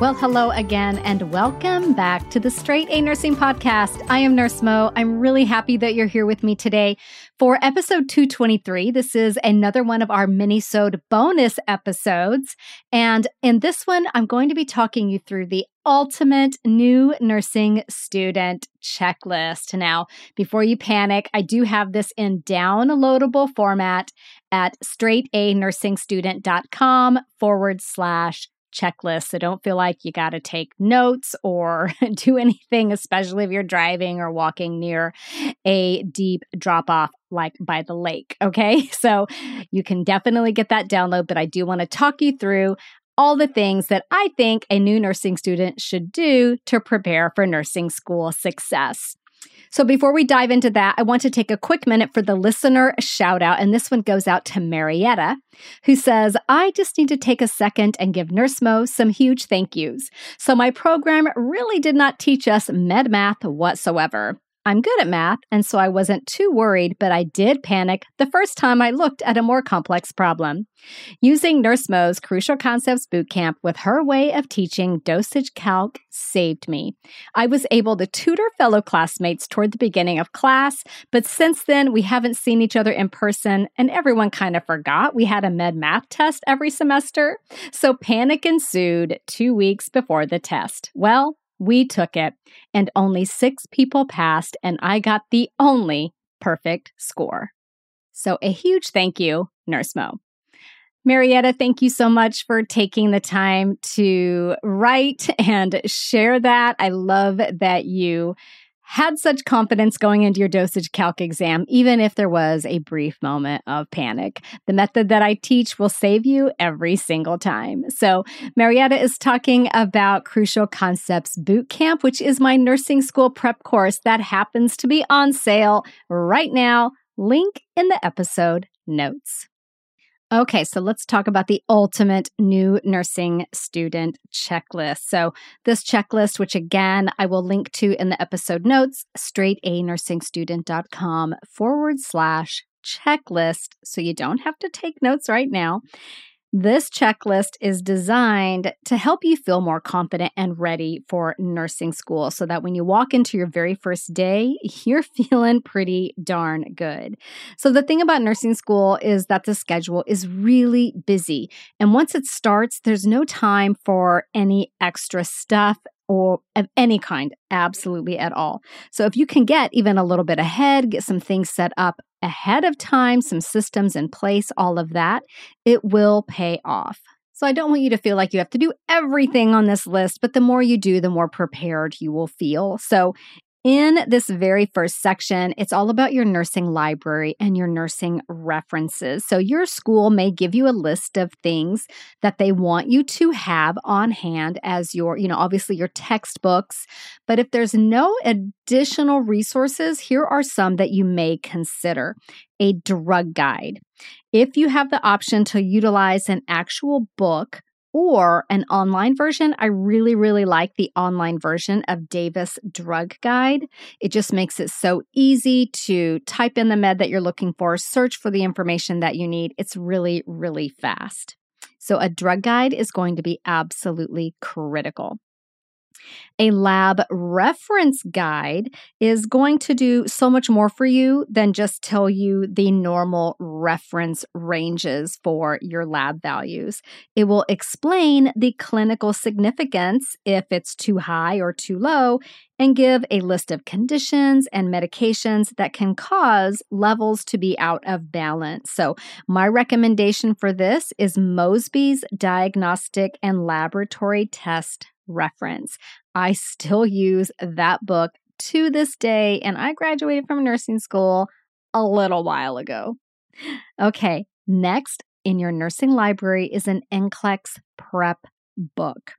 Well, hello again, and welcome back to the Straight A Nursing Podcast. I am Nurse Mo. I'm really happy that you're here with me today for episode 223. This is another one of our mini-sode bonus episodes. And in this one, I'm going to be talking you through the ultimate new nursing student checklist. Now, before you panic, I do have this in downloadable format at straightanursingstudent.com/checklist. So don't feel like you got to take notes or do anything, especially if you're driving or walking near a deep drop-off like by the lake. Okay, so you can definitely get that download, but I do want to talk you through all the things that I think a new nursing student should do to prepare for nursing school success. So before we dive into that, I want to take a quick minute for the listener shout out. And this one goes out to Marietta, who says, I just need to take a second and give Nurse Mo some huge thank yous. So my program really did not teach us med math whatsoever. I'm good at math, and so I wasn't too worried, but I did panic the first time I looked at a more complex problem. Using Nurse Mo's Crucial Concepts Bootcamp with her way of teaching dosage calc saved me. I was able to tutor fellow classmates toward the beginning of class, but since then we haven't seen each other in person, and everyone kind of forgot we had a med math test every semester. So panic ensued 2 weeks before the test. Well, we took it, and only 6 people passed, and I got the only perfect score. So a huge thank you, Nurse Mo. Marietta, thank you so much for taking the time to write and share that. I love that you had such confidence going into your dosage calc exam, even if there was a brief moment of panic. The method that I teach will save you every single time. So Marietta is talking about Crucial Concepts Bootcamp, which is my nursing school prep course that happens to be on sale right now. Link in the episode notes. Okay, so let's talk about the ultimate new nursing student checklist. So this checklist, which again, I will link to in the episode notes, straightanursingstudent.com/checklist, so you don't have to take notes right now. This checklist is designed to help you feel more confident and ready for nursing school so that when you walk into your very first day, you're feeling pretty darn good. So the thing about nursing school is that the schedule is really busy. And once it starts, there's no time for any extra stuff or of any kind, absolutely at all. So if you can get even a little bit ahead, get some things set up ahead of time, some systems in place, all of that, it will pay off. So I don't want you to feel like you have to do everything on this list, but the more you do, the more prepared you will feel. So in this very first section, it's all about your nursing library and your nursing references. So your school may give you a list of things that they want you to have on hand as your, obviously your textbooks. But if there's no additional resources, here are some that you may consider. A drug guide. If you have the option to utilize an actual book, or an online version. I really, really like the online version of Davis Drug Guide. It just makes it so easy to type in the med that you're looking for, search for the information that you need. It's really, really fast. So a drug guide is going to be absolutely critical. A lab reference guide is going to do so much more for you than just tell you the normal reference ranges for your lab values. It will explain the clinical significance if it's too high or too low, and give a list of conditions and medications that can cause levels to be out of balance. So my recommendation for this is Mosby's Diagnostic and Laboratory Test reference. I still use that book to this day, and I graduated from nursing school a little while ago. Okay, next in your nursing library is an NCLEX prep book.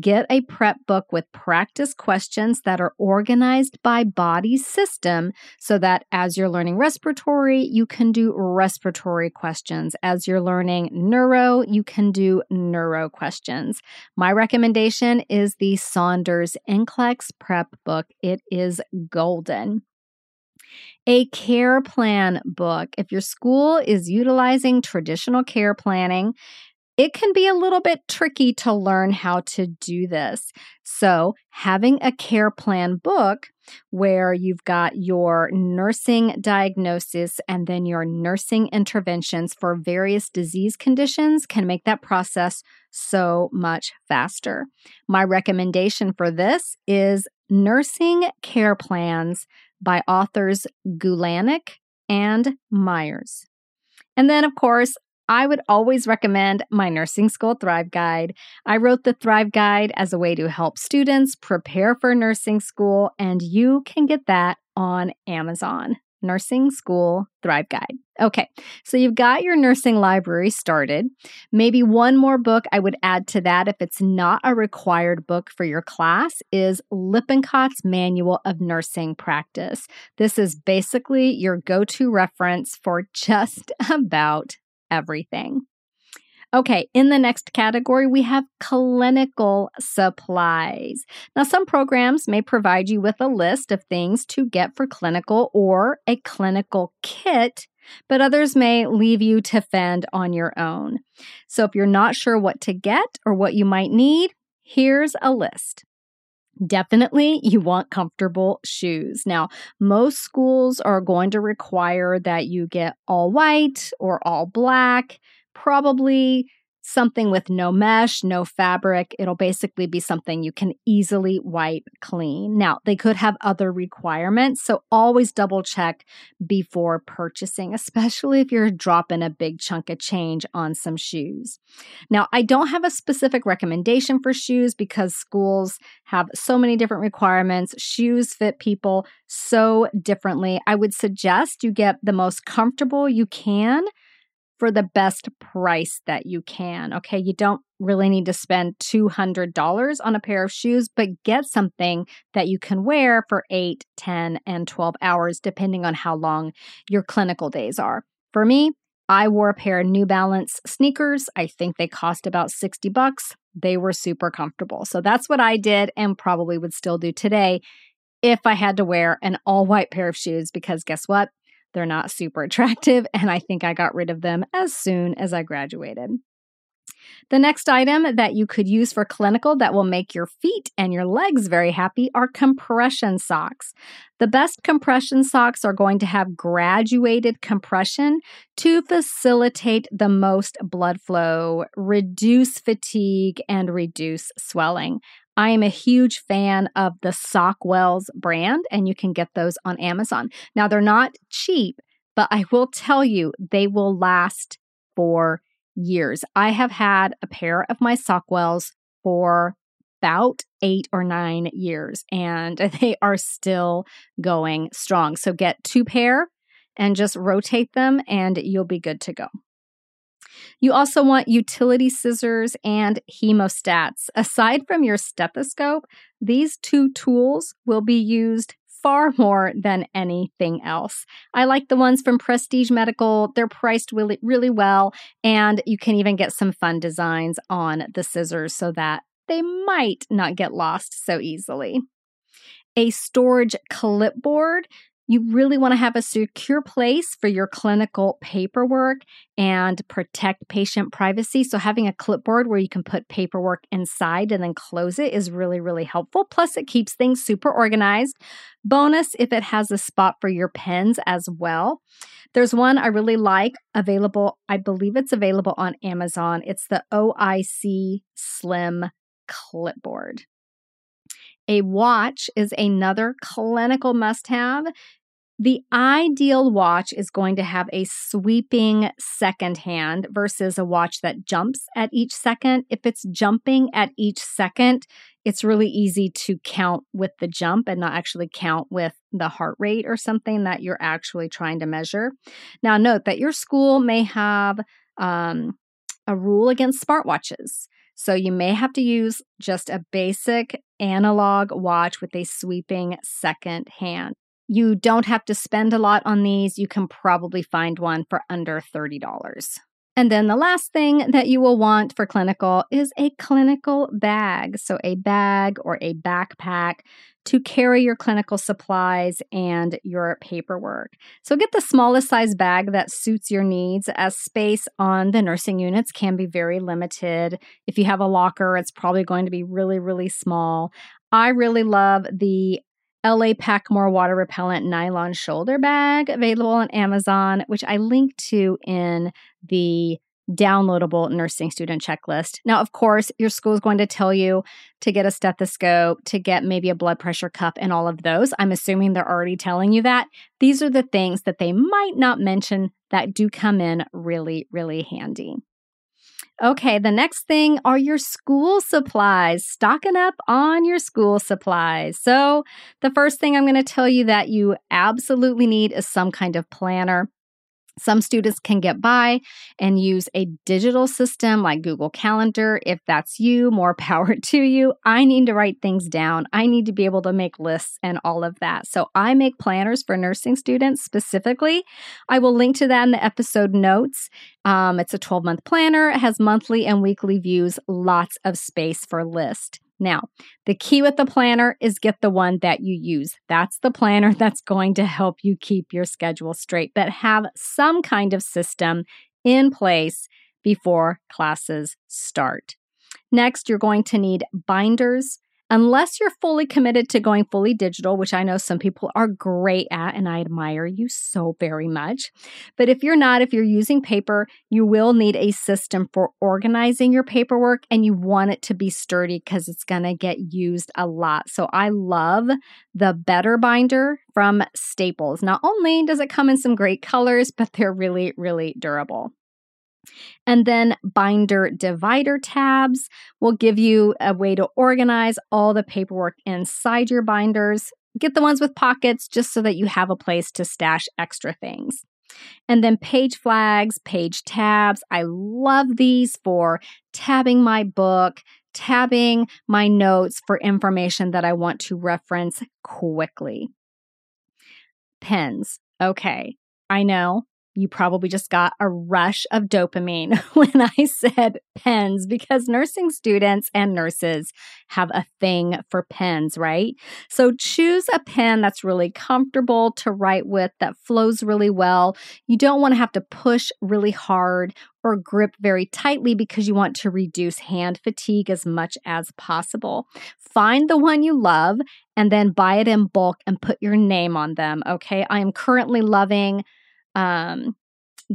Get a prep book with practice questions that are organized by body system so that as you're learning respiratory, you can do respiratory questions. As you're learning neuro, you can do neuro questions. My recommendation is the Saunders NCLEX prep book. It is golden. A care plan book. If your school is utilizing traditional care planning, it can be a little bit tricky to learn how to do this. So having a care plan book where you've got your nursing diagnosis and then your nursing interventions for various disease conditions can make that process so much faster. My recommendation for this is Nursing Care Plans by authors Gulanic and Myers. And then, of course, I would always recommend my Nursing School Thrive Guide. I wrote the Thrive Guide as a way to help students prepare for nursing school, and you can get that on Amazon. Nursing School Thrive Guide. Okay, so you've got your nursing library started. Maybe one more book I would add to that, if it's not a required book for your class, is Lippincott's Manual of Nursing Practice. This is basically your go-to reference for just about everything. Okay, in the next category, we have clinical supplies. Now, some programs may provide you with a list of things to get for clinical or a clinical kit, but others may leave you to fend on your own. So if you're not sure what to get or what you might need, here's a list. Definitely, you want comfortable shoes. Now, most schools are going to require that you get all white or all black, probably something with no mesh, no fabric. It'll basically be something you can easily wipe clean. Now, they could have other requirements, so always double check before purchasing, especially if you're dropping a big chunk of change on some shoes. Now, I don't have a specific recommendation for shoes because schools have so many different requirements. Shoes fit people so differently. I would suggest you get the most comfortable you can for the best price that you can, okay? You don't really need to spend $200 on a pair of shoes, but get something that you can wear for 8, 10, and 12 hours, depending on how long your clinical days are. For me, I wore a pair of New Balance sneakers. I think they cost about $60. They were super comfortable. So that's what I did and probably would still do today if I had to wear an all-white pair of shoes, because guess what? They're not super attractive, and I think I got rid of them as soon as I graduated. The next item that you could use for clinical that will make your feet and your legs very happy are compression socks. The best compression socks are going to have graduated compression to facilitate the most blood flow, reduce fatigue, and reduce swelling. I am a huge fan of the Sockwells brand, and you can get those on Amazon. Now, they're not cheap, but I will tell you, they will last for years. I have had a pair of my Sockwells for about 8 or 9 years, and they are still going strong. So get 2 pair and just rotate them, and you'll be good to go. You also want utility scissors and hemostats. Aside from your stethoscope, these 2 tools will be used far more than anything else. I like the ones from Prestige Medical. They're priced really, really well, and you can even get some fun designs on the scissors so that they might not get lost so easily. A storage clipboard. You really want to have a secure place for your clinical paperwork and protect patient privacy. So having a clipboard where you can put paperwork inside and then close it is really, really helpful. Plus, it keeps things super organized. Bonus if it has a spot for your pens as well. There's one I really like available. I believe it's available on Amazon. It's the OIC Slim Clipboard. A watch is another clinical must-have. The ideal watch is going to have a sweeping second hand versus a watch that jumps at each second. If it's jumping at each second, it's really easy to count with the jump and not actually count with the heart rate or something that you're actually trying to measure. Now, note that your school may have a rule against smartwatches. So you may have to use just a basic analog watch with a sweeping second hand. You don't have to spend a lot on these. You can probably find one for under $30. And then the last thing that you will want for clinical is a clinical bag. So a bag or a backpack to carry your clinical supplies and your paperwork. So get the smallest size bag that suits your needs, as space on the nursing units can be very limited. If you have a locker, it's probably going to be really, really small. I really love the L.A. Packmore water repellent nylon shoulder bag available on Amazon, which I link to in the downloadable nursing student checklist. Now, of course, your school is going to tell you to get a stethoscope, to get maybe a blood pressure cuff and all of those. I'm assuming they're already telling you that. These are the things that they might not mention that do come in really, really handy. Okay, the next thing are your school supplies, stocking up on your school supplies. So the first thing I'm going to tell you that you absolutely need is some kind of planner. Some students can get by and use a digital system like Google Calendar. If that's you, more power to you. I need to write things down. I need to be able to make lists and all of that. So I make planners for nursing students specifically. I will link to that in the episode notes. It's a 12-month planner. It has monthly and weekly views, lots of space for lists. Now, the key with the planner is get the one that you use. That's the planner that's going to help you keep your schedule straight, but have some kind of system in place before classes start. Next, you're going to need binders. Unless you're fully committed to going fully digital, which I know some people are great at, and I admire you so very much. But if you're not, if you're using paper, you will need a system for organizing your paperwork, and you want it to be sturdy because it's going to get used a lot. So I love the Better Binder from Staples. Not only does it come in some great colors, but they're really, really durable. And then binder divider tabs will give you a way to organize all the paperwork inside your binders. Get the ones with pockets just so that you have a place to stash extra things. And then page flags, page tabs. I love these for tabbing my book, tabbing my notes for information that I want to reference quickly. Pens. Okay, I know. You probably just got a rush of dopamine when I said pens, because nursing students and nurses have a thing for pens, right? So choose a pen that's really comfortable to write with, that flows really well. You don't want to have to push really hard or grip very tightly because you want to reduce hand fatigue as much as possible. Find the one you love and then buy it in bulk and put your name on them, okay? I am currently loving the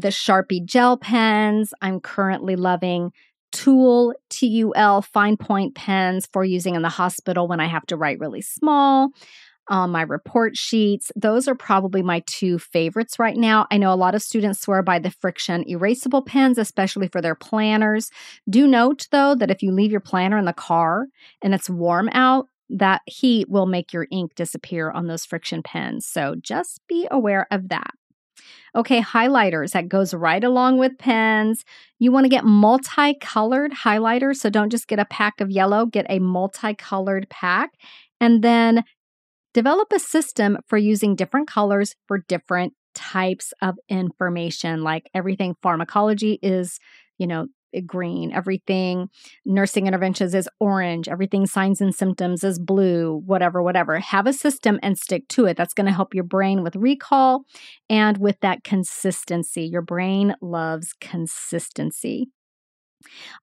Sharpie gel pens. I'm currently loving Tulle, T-U-L, fine point pens for using in the hospital when I have to write really small on my report sheets. Those are probably my two favorites right now. I know a lot of students swear by the friction erasable pens, especially for their planners. Do note, though, that if you leave your planner in the car and it's warm out, that heat will make your ink disappear on those friction pens. So just be aware of that. Okay, highlighters, that goes right along with pens. You want to get multicolored highlighters, so don't just get a pack of yellow, get a multicolored pack. And then develop a system for using different colors for different types of information, like everything pharmacology is, green, everything nursing interventions is orange, everything signs and symptoms is blue, whatever, whatever. Have a system and stick to it. That's going to help your brain with recall and with that consistency. Your brain loves consistency.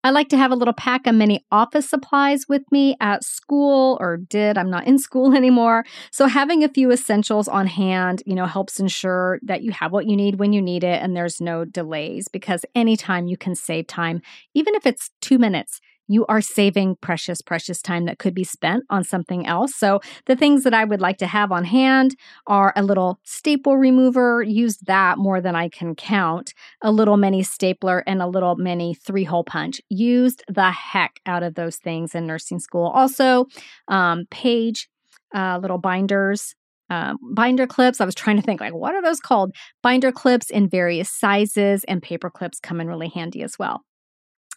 I like to have a little pack of mini office supplies with me at school, or did. I'm not in school anymore. So having a few essentials on hand, you know, helps ensure that you have what you need when you need it and there's no delays, because anytime you can save time, even if it's 2 minutes, you are saving precious, precious time that could be spent on something else. So the things that I would like to have on hand are a little staple remover, used that more than I can count, a little mini stapler, and a little mini 3-hole punch. Used the heck out of those things in nursing school. Also, little binders. Binder clips. I was trying to think, like, what are those called? Binder clips in various sizes, and paper clips come in really handy as well.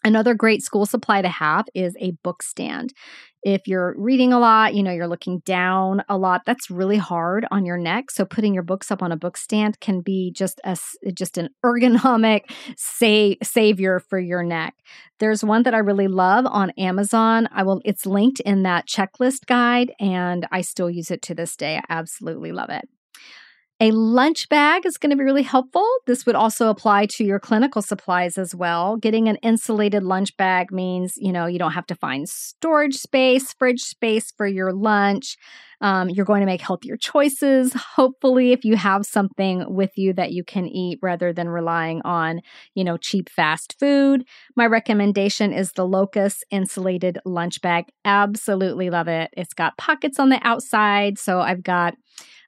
Another great school supply to have is a book stand. If you're reading a lot, you know, you're looking down a lot, that's really hard on your neck. So putting your books up on a book stand can be just an ergonomic savior for your neck. There's one that I really love on Amazon. It's linked in that checklist guide, and I still use it to this day. I absolutely love it. A lunch bag is going to be really helpful. This would also apply to your clinical supplies as well. Getting an insulated lunch bag means, you know, you don't have to find storage space, fridge space for your lunch. You're going to make healthier choices, hopefully, if you have something with you that you can eat rather than relying on, you know, cheap fast food. My recommendation is the Locust insulated lunch bag. Absolutely love it. It's got pockets on the outside, so I've got,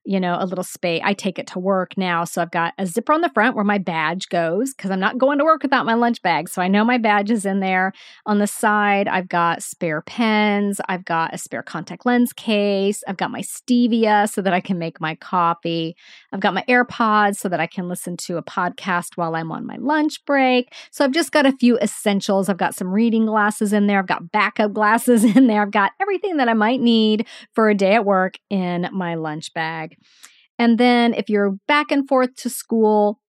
you know, a little space. I take it to work now. So I've got a zipper on the front where my badge goes, because I'm not going to work without my lunch bag. So I know my badge is in there. On the side, I've got spare pens. I've got a spare contact lens case. I've got my stevia so that I can make my coffee. I've got my AirPods so that I can listen to a podcast while I'm on my lunch break. So I've just got a few essentials. I've got some reading glasses in there. I've got backup glasses in there. I've got everything that I might need for a day at work in my lunch bag. And then if you're back and forth to school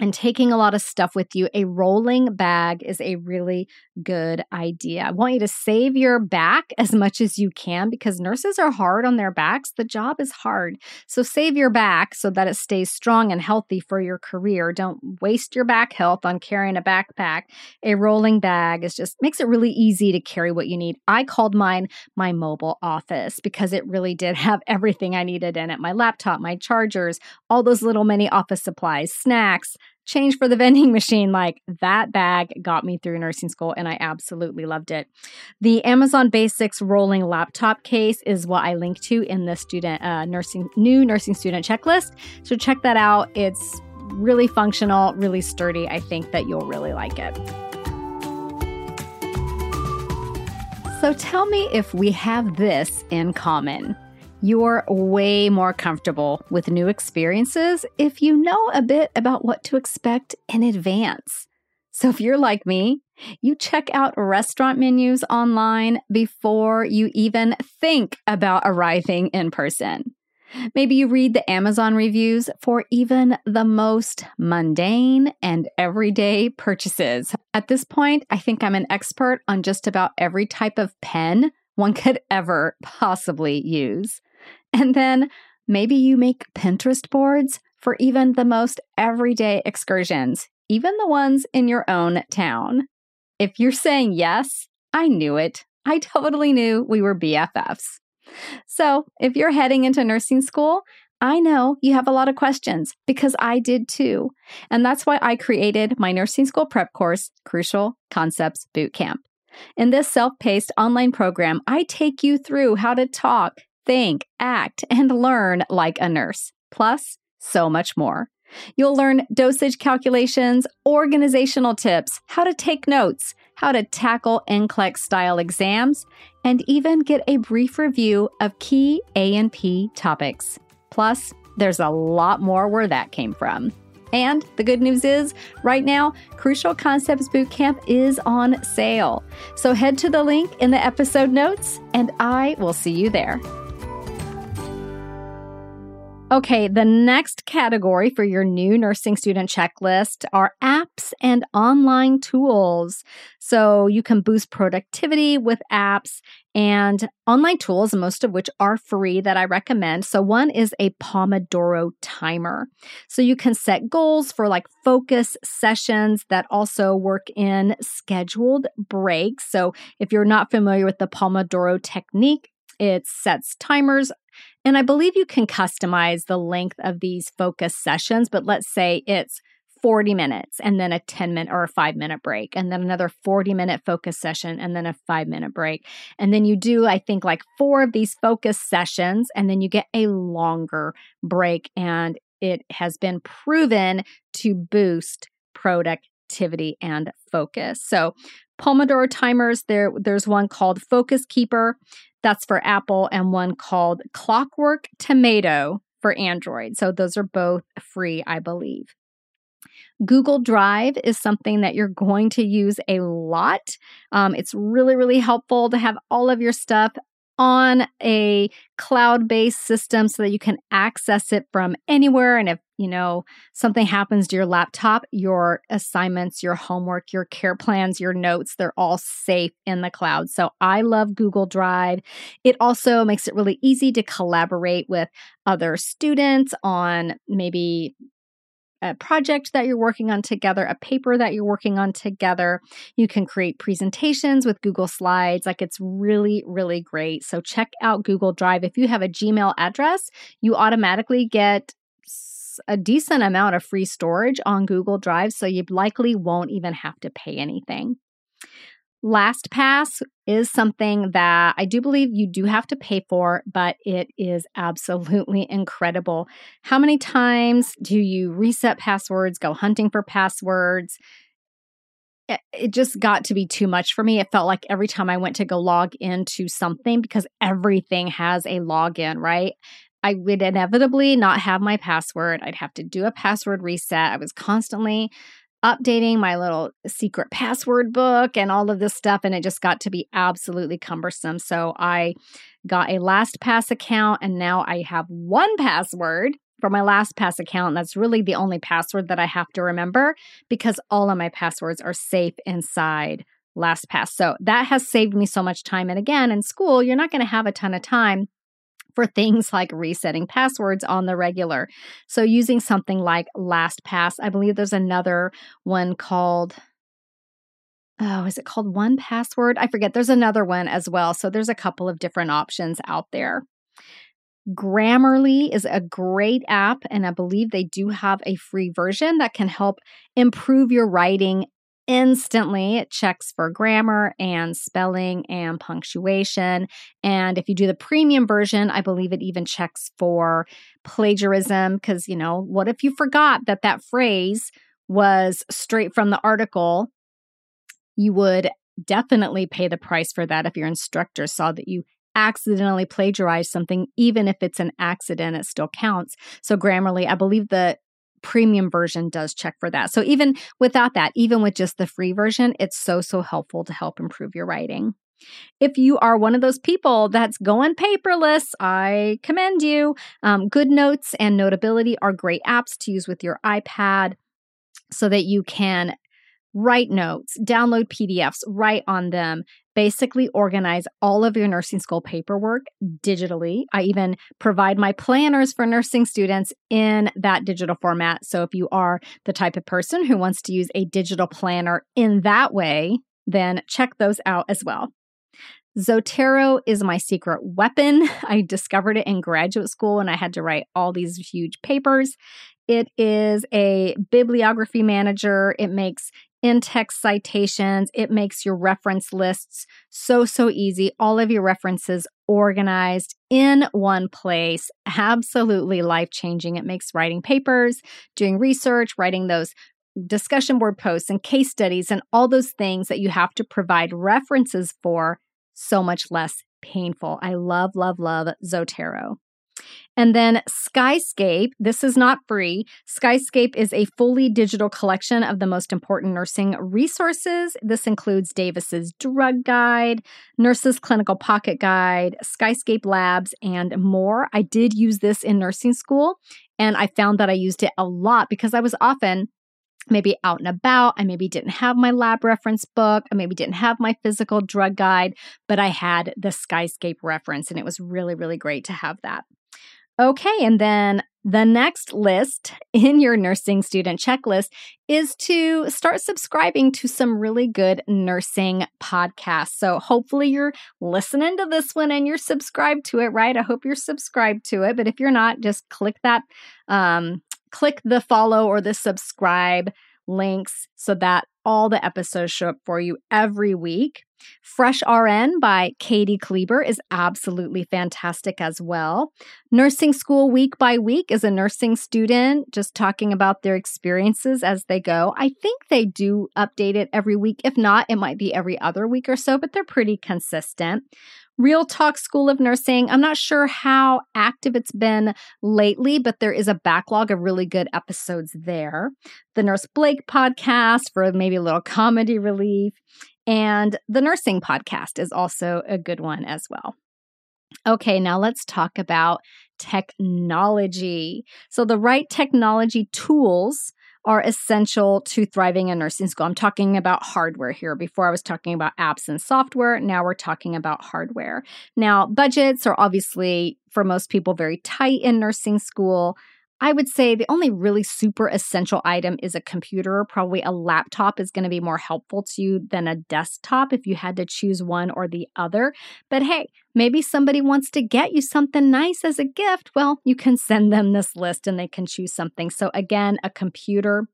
and taking a lot of stuff with you, a rolling bag is a really good idea. I want you to save your back as much as you can, because nurses are hard on their backs. The job is hard. So save your back so that it stays strong and healthy for your career. Don't waste your back health on carrying a backpack. A rolling bag is just makes it really easy to carry what you need. I called mine my mobile office, because it really did have everything I needed in it. My laptop, my chargers, all those little mini office supplies, snacks, change for the vending machine. Like, that bag got me through nursing school, and I absolutely loved it. The Amazon Basics rolling laptop case is what I link to in the new nursing student checklist. So check that out. It's really functional, really sturdy. I think that you'll really like it. So tell me if we have this in common. You're way more comfortable with new experiences if you know a bit about what to expect in advance. So if you're like me, you check out restaurant menus online before you even think about arriving in person. Maybe you read the Amazon reviews for even the most mundane and everyday purchases. At this point, I think I'm an expert on just about every type of pen one could ever possibly use. And then maybe you make Pinterest boards for even the most everyday excursions, even the ones in your own town. If you're saying yes, I knew it. I totally knew we were BFFs. So if you're heading into nursing school, I know you have a lot of questions, because I did too. And that's why I created my nursing school prep course, Crucial Concepts Bootcamp. In this self-paced online program, I take you through how to talk, think, act, and learn like a nurse, plus so much more. You'll learn dosage calculations, organizational tips, how to take notes, how to tackle NCLEX-style exams, and even get a brief review of key A&P topics. Plus, there's a lot more where that came from. And the good news is, right now, Crucial Concepts Bootcamp is on sale. So head to the link in the episode notes, and I will see you there. Okay, the next category for your new nursing student checklist are apps and online tools. So you can boost productivity with apps and online tools, most of which are free that I recommend. So one is a Pomodoro timer. So you can set goals for like focus sessions that also work in scheduled breaks. So if you're not familiar with the Pomodoro technique, it sets timers. And I believe you can customize the length of these focus sessions, but let's say it's 40 minutes and then a 10-minute or a 5-minute break, and then another 40-minute focus session and then a 5-minute break. And then you do, I think, like 4 of these focus sessions, and then you get a longer break. And it has been proven to boost productivity and focus. So Pomodoro timers, there's one called Focus Keeper. That's for Apple, and one called Clockwork Tomato for Android. So those are both free, I believe. Google Drive is something that you're going to use a lot. It's really, really helpful to have all of your stuff on a cloud-based system so that you can access it from anywhere. And if, you know, something happens to your laptop, your assignments, your homework, your care plans, your notes, they're all safe in the cloud. So I love Google Drive. It also makes it really easy to collaborate with other students on maybe a project that you're working on together, a paper that you're working on together. You can create presentations with Google Slides. Like, it's really, really great. So check out Google Drive. If you have a Gmail address, you automatically get a decent amount of free storage on Google Drive, so you likely won't even have to pay anything. LastPass is something that I do believe you do have to pay for, but it is absolutely incredible. How many times do you reset passwords, go hunting for passwords? It just got to be too much for me. It felt like every time I went to go log into something, because everything has a login, right? I would inevitably not have my password. I'd have to do a password reset. I was constantly updating my little secret password book and all of this stuff, and it just got to be absolutely cumbersome. So I got a LastPass account, and now I have one password for my LastPass account. That's really the only password that I have to remember, because all of my passwords are safe inside LastPass. So that has saved me so much time. And again, in school, you're not going to have a ton of time for things like resetting passwords on the regular. So using something like LastPass, I believe there's another one called, is it called One Password? I forget. There's another one as well. So there's a couple of different options out there. Grammarly is a great app, and I believe they do have a free version that can help improve your writing instantly. It checks for grammar and spelling and punctuation. And if you do the premium version, I believe it even checks for plagiarism, because, you know, what if you forgot that that phrase was straight from the article? You would definitely pay the price for that if your instructor saw that you accidentally plagiarized something. Even if it's an accident, it still counts. So Grammarly, I believe the premium version does check for that. So even without that, even with just the free version, it's so helpful to help improve your writing. If you are one of those people that's going paperless, I commend you. GoodNotes and Notability are great apps to use with your iPad so that you can write notes, download PDFs, write on them, basically organize all of your nursing school paperwork digitally. I even provide my planners for nursing students in that digital format. So if you are the type of person who wants to use a digital planner in that way, then check those out as well. Zotero is my secret weapon. I discovered it in graduate school, and I had to write all these huge papers. It is a bibliography manager. It makes in-text citations. It makes your reference lists so easy. All of your references organized in one place. Absolutely life-changing. It makes writing papers, doing research, writing those discussion board posts and case studies and all those things that you have to provide references for so much less painful. I love Zotero. And then Skyscape, this is not free. Skyscape is a fully digital collection of the most important nursing resources. This includes Davis's Drug Guide, Nurse's Clinical Pocket Guide, Skyscape Labs, and more. I did use this in nursing school, and I found that I used it a lot because I was often maybe out and about. I maybe didn't have my lab reference book. I maybe didn't have my physical drug guide, but I had the Skyscape reference, and it was really, really great to have that. Okay, and then the next list in your nursing student checklist is to start subscribing to some really good nursing podcasts. So hopefully you're listening to this one and you're subscribed to it, right? I hope you're subscribed to it, but if you're not, just click that click the follow or the subscribe links so that all the episodes show up for you every week. Fresh RN by Katie Kleber is absolutely fantastic as well. Nursing School Week by Week is a nursing student just talking about their experiences as they go. I think they do update it every week. If not, it might be every other week or so, but they're pretty consistent. Real Talk School of Nursing. I'm not sure how active it's been lately, but there is a backlog of really good episodes there. The Nurse Blake podcast for maybe a little comedy relief. And the nursing podcast is also a good one as well. Okay, now let's talk about technology. So the right technology tools are essential to thriving in nursing school. I'm talking about hardware here. Before I was talking about apps and software. Now we're talking about hardware. Now, budgets are obviously, for most people, very tight in nursing school. I would say the only really super essential item is a computer. Probably a laptop is going to be more helpful to you than a desktop if you had to choose one or the other. But hey, maybe somebody wants to get you something nice as a gift. Well, you can send them this list and they can choose something. So again, a computer.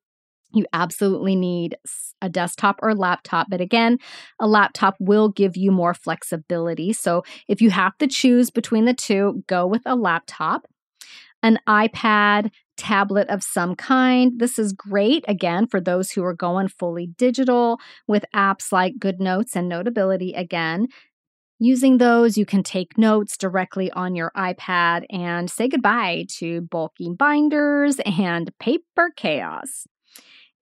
You absolutely need a desktop or laptop, but again, a laptop will give you more flexibility. So if you have to choose between the two, go with a laptop. An iPad, tablet of some kind. This is great, again, for those who are going fully digital with apps like GoodNotes and Notability. Again, using those, you can take notes directly on your iPad and say goodbye to bulky binders and paper chaos.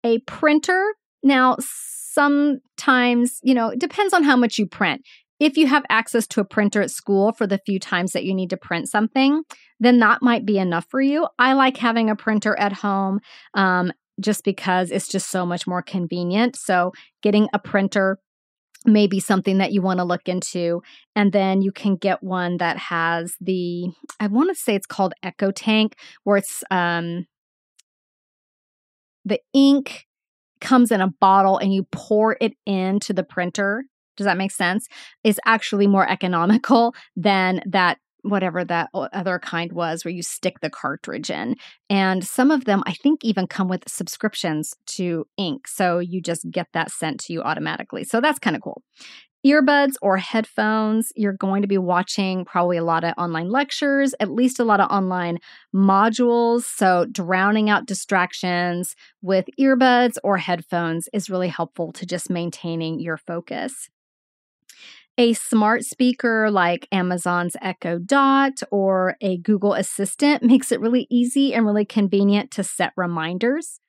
A printer. Now, sometimes, it depends on how much you print. If you have access to a printer at school for the few times that you need to print something, then that might be enough for you. I like having a printer at home just because it's just so much more convenient. So getting a printer may be something that you want to look into. And then you can get one that has the, I want to say it's called Echo Tank, where it's the ink comes in a bottle and you pour it into the printer. Does that make sense? It's actually more economical than that, whatever that other kind was where you stick the cartridge in. And some of them, I think, even come with subscriptions to ink. So you just get that sent to you automatically. So that's kind of cool. Earbuds or headphones, you're going to be watching probably a lot of online lectures, at least a lot of online modules. So drowning out distractions with earbuds or headphones is really helpful to just maintaining your focus. A smart speaker like Amazon's Echo Dot or a Google Assistant makes it really easy and really convenient to set reminders.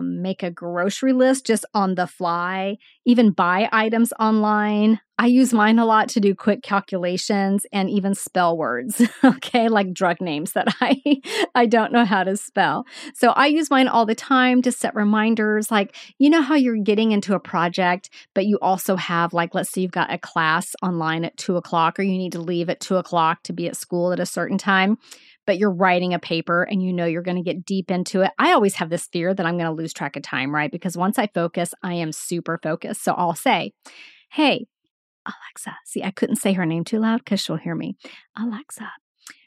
Make a grocery list just on the fly, even buy items online. I use mine a lot to do quick calculations and even spell words, okay, like drug names that I don't know how to spell. So I use mine all the time to set reminders, like, how you're getting into a project, but you also have, like, let's say you've got a class online at 2 o'clock or you need to leave at 2 o'clock to be at school at a certain time, but you're writing a paper and you're going to get deep into it. I always have this fear that I'm going to lose track of time, right? Because once I focus, I am super focused. So I'll say, hey, Alexa. See, I couldn't say her name too loud because she'll hear me. Alexa,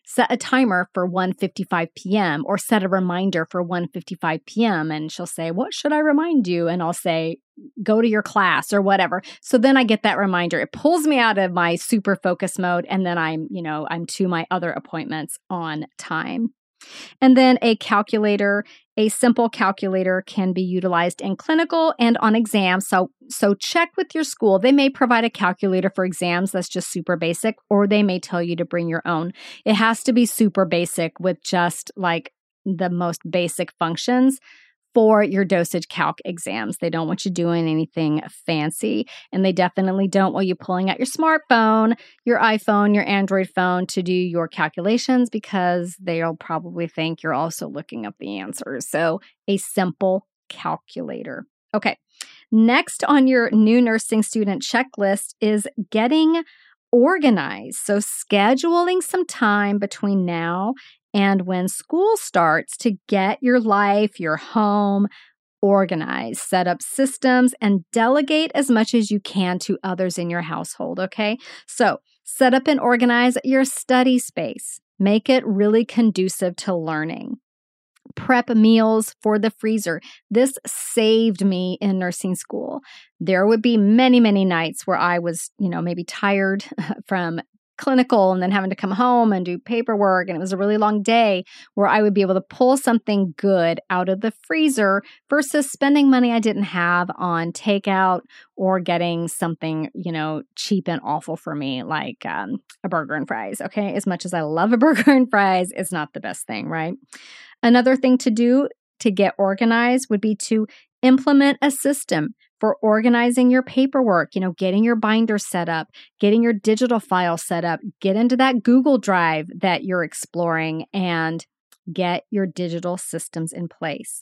set a timer for 1:55 p.m. or set a reminder for 1:55 p.m. And she'll say, what should I remind you? And I'll say, go to your class or whatever. So then I get that reminder. It pulls me out of my super focus mode. And then I'm to my other appointments on time. And then a calculator. A simple calculator can be utilized in clinical and on exams. So check with your school. They may provide a calculator for exams that's just super basic, or they may tell you to bring your own. It has to be super basic with just like the most basic functions for your dosage calc exams. They don't want you doing anything fancy, and they definitely don't want you pulling out your smartphone, your iPhone, your Android phone to do your calculations, because they'll probably think you're also looking up the answers. So a simple calculator. Okay, next on your new nursing student checklist is getting organized. So scheduling some time between now and when school starts to get your life, your home organized, set up systems, and delegate as much as you can to others in your household, okay? So set up and organize your study space. Make it really conducive to learning. Prep meals for the freezer. This saved me in nursing school. There would be many, many nights where I was, maybe tired from clinical and then having to come home and do paperwork, and it was a really long day, where I would be able to pull something good out of the freezer versus spending money I didn't have on takeout or getting something, cheap and awful for me, like a burger and fries, okay? As much as I love a burger and fries, it's not the best thing, right? Another thing to do to get organized would be to implement a system for organizing your paperwork, getting your binder set up, getting your digital file set up, get into that Google Drive that you're exploring, and get your digital systems in place.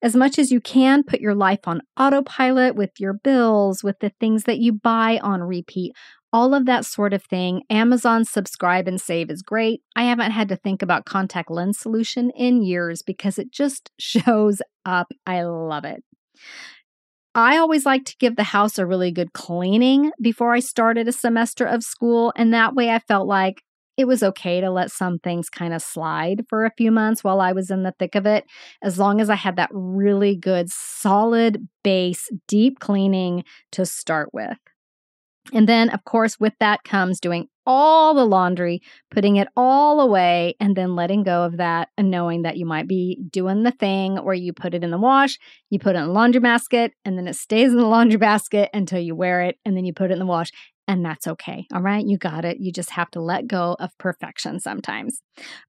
As much as you can, put your life on autopilot with your bills, with the things that you buy on repeat, all of that sort of thing. Amazon Subscribe and Save is great. I haven't had to think about contact lens solution in years because it just shows up. I love it. I always like to give the house a really good cleaning before I started a semester of school, and that way I felt like it was okay to let some things kind of slide for a few months while I was in the thick of it, as long as I had that really good, solid base, deep cleaning to start with. And then, of course, with that comes doing all the laundry, putting it all away, and then letting go of that and knowing that you might be doing the thing where you put it in the wash, you put it in the laundry basket, and then it stays in the laundry basket until you wear it, and then you put it in the wash, and that's okay. All right, you got it. You just have to let go of perfection sometimes.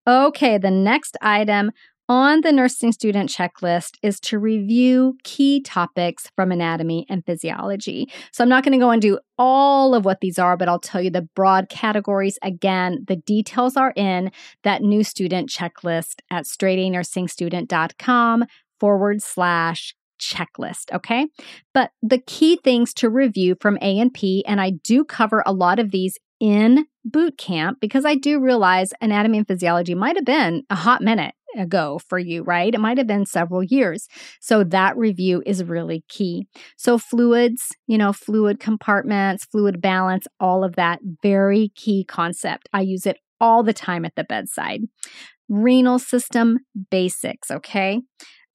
Okay, the next item on the nursing student checklist is to review key topics from anatomy and physiology. So I'm not going to go and do all of what these are, but I'll tell you the broad categories. Again, the details are in that new student checklist at straightanursingstudent.com/checklist, okay? But the key things to review from A&P, and I do cover a lot of these in bootcamp because I do realize anatomy and physiology might have been a hot minute ago for you, right? It might have been several years. So that review is really key. So fluids, fluid compartments, fluid balance, all of that, very key concept. I use it all the time at the bedside. Renal system basics, okay?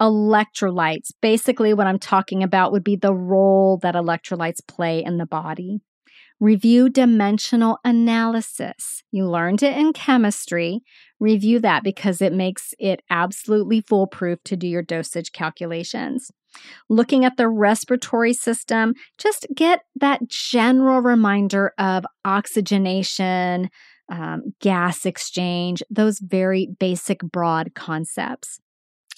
Electrolytes. Basically, what I'm talking about would be the role that electrolytes play in the body. Review dimensional analysis. You learned it in chemistry. Review that because it makes it absolutely foolproof to do your dosage calculations. Looking at the respiratory system, just get that general reminder of oxygenation, gas exchange, those very basic broad concepts.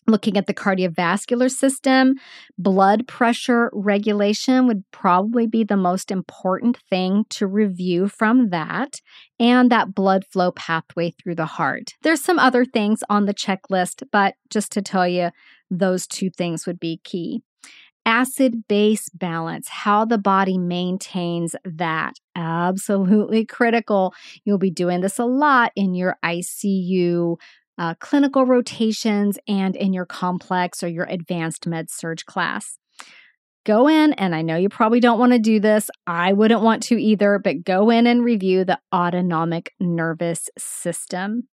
Looking at the cardiovascular system, blood pressure regulation would probably be the most important thing to review from that, and that blood flow pathway through the heart. There's some other things on the checklist, but just to tell you, those two things would be key. Acid-base balance, how the body maintains that. Absolutely critical. You'll be doing this a lot in your ICU clinical rotations and in your complex or your advanced med-surg class. Go in, and I know you probably don't want to do this. I wouldn't want to either, but go in and review the autonomic nervous system.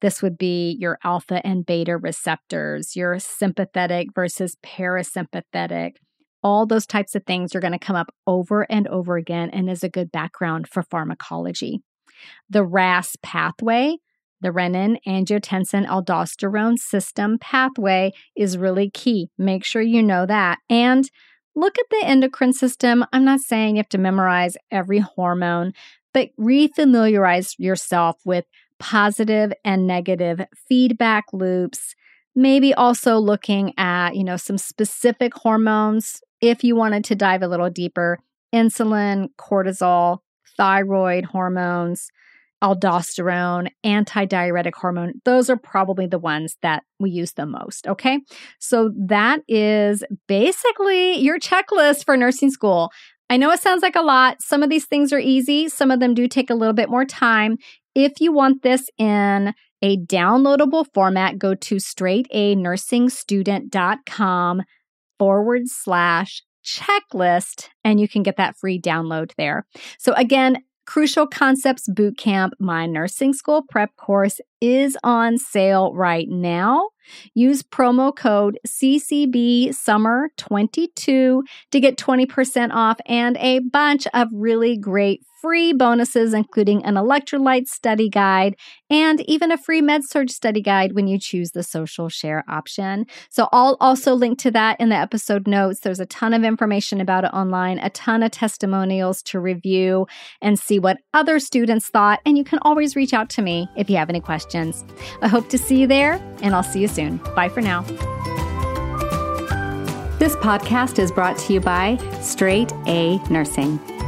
This would be your alpha and beta receptors, your sympathetic versus parasympathetic. All those types of things are going to come up over and over again and is a good background for pharmacology. The RAS pathway, The renin-angiotensin-aldosterone system pathway is really key. Make sure you know that. And look at the endocrine system. I'm not saying you have to memorize every hormone, but refamiliarize yourself with positive and negative feedback loops. Maybe also looking at, some specific hormones if you wanted to dive a little deeper. Insulin, cortisol, thyroid hormones, aldosterone, antidiuretic hormone. Those are probably the ones that we use the most, okay? So that is basically your checklist for nursing school. I know it sounds like a lot. Some of these things are easy. Some of them do take a little bit more time. If you want this in a downloadable format, go to straightanursingstudent.com/checklist, and you can get that free download there. So again, Crucial Concepts Bootcamp, my nursing school prep course, is on sale right now. Use promo code CCBSUMMER22 to get 20% off and a bunch of really great free bonuses, including an electrolyte study guide and even a free med-surg study guide when you choose the social share option. So I'll also link to that in the episode notes. There's a ton of information about it online, a ton of testimonials to review and see what other students thought. And you can always reach out to me if you have any questions. I hope to see you there, and I'll see you soon. Bye for now. This podcast is brought to you by Straight A Nursing.